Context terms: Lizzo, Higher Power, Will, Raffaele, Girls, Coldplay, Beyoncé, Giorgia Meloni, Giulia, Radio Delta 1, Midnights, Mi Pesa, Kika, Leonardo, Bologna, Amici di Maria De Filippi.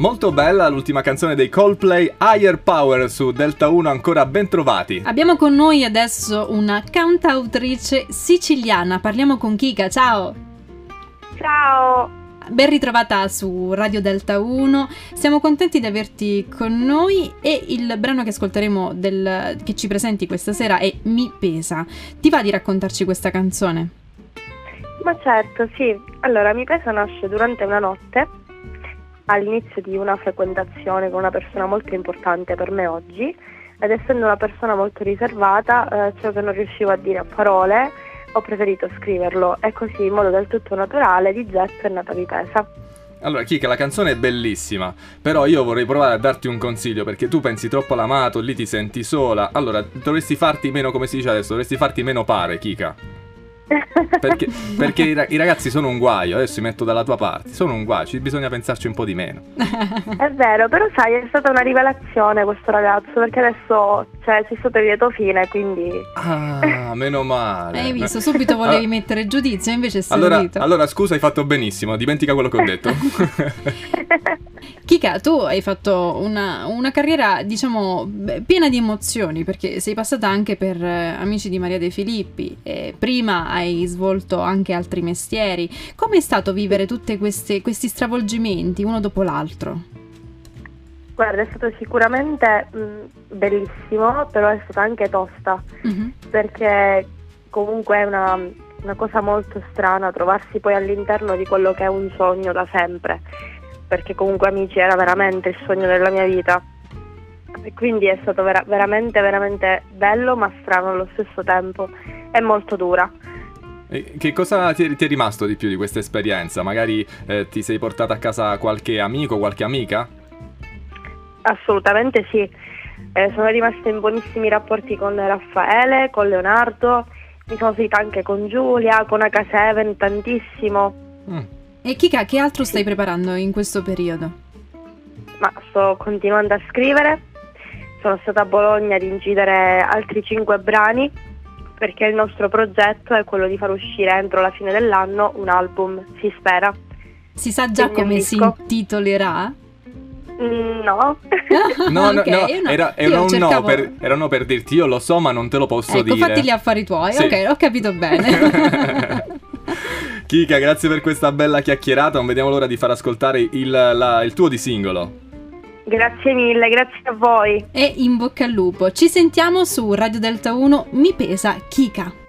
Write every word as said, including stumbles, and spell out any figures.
Molto bella l'ultima canzone dei Coldplay, Higher Power, su Delta uno, ancora ben trovati. Abbiamo con noi adesso una cantautrice siciliana, parliamo con Kika, ciao! Ciao! Ben ritrovata su Radio Delta uno, siamo contenti di averti con noi e il brano che ascolteremo, del, che ci presenti questa sera è Mi Pesa. Ti va di raccontarci questa canzone? Ma certo, sì. Allora, Mi Pesa nasce durante una notte, all'inizio di una frequentazione con una persona molto importante per me oggi, ed essendo una persona molto riservata, eh, ciò che non riuscivo a dire a parole ho preferito scriverlo, e così in modo del tutto naturale di getto è nata Mi Pesa. Allora Kika, la canzone è bellissima, però io vorrei provare a darti un consiglio, perché tu pensi troppo all'amato, lì ti senti sola, allora dovresti farti meno, come si dice adesso, dovresti farti meno pare, Kika. Perché, perché i, ra- i ragazzi sono un guaio, adesso mi metto dalla tua parte, sono un guaio, ci bisogna pensarci un po' di meno. È vero, però sai, è stata una rivelazione questo ragazzo, perché adesso, cioè, ci sto per lieto fine, quindi... Ah, meno male. Hai visto, subito volevi allora, mettere giudizio, invece è servito. Allora, allora, scusa, hai fatto benissimo, dimentica quello che ho detto. Kika, tu hai fatto una, una carriera, diciamo, piena di emozioni, perché sei passata anche per Amici di Maria De Filippi, e prima hai svolto anche altri mestieri. Come è stato vivere tutti questi stravolgimenti, uno dopo l'altro? Guarda, è stato sicuramente mh, bellissimo, però è stata anche tosta, uh-huh. perché comunque è una, una cosa molto strana trovarsi poi all'interno di quello che è un sogno da sempre, perché comunque Amici era veramente il sogno della mia vita, e quindi è stato vera- veramente veramente bello ma strano allo stesso tempo, è molto dura. E che cosa ti è, ti è rimasto di più di questa esperienza? Magari eh, ti sei portata a casa qualche amico, qualche amica? Assolutamente sì, eh, sono rimasta in buonissimi rapporti con Raffaele, con Leonardo, mi sono finita anche con Giulia, con H sette, tantissimo. Mm. E Kika, che altro stai preparando in questo periodo? Ma sto continuando a scrivere, sono stata a Bologna ad incidere altri cinque brani, perché il nostro progetto è quello di far uscire entro la fine dell'anno un album, si spera. Si sa già come si intitolerà? No. No, no, okay, no. Era, era un cercavo... no per, era no per dirti io lo so ma non te lo posso ecco, dire. Ecco, fatti gli affari tuoi, sì. Ok, ho capito bene. Kika, grazie per questa bella chiacchierata, non vediamo l'ora di far ascoltare il, la, il tuo di singolo. Grazie mille, grazie a voi. E in bocca al lupo, ci sentiamo su Radio Delta uno, Mi Pesa, Kika.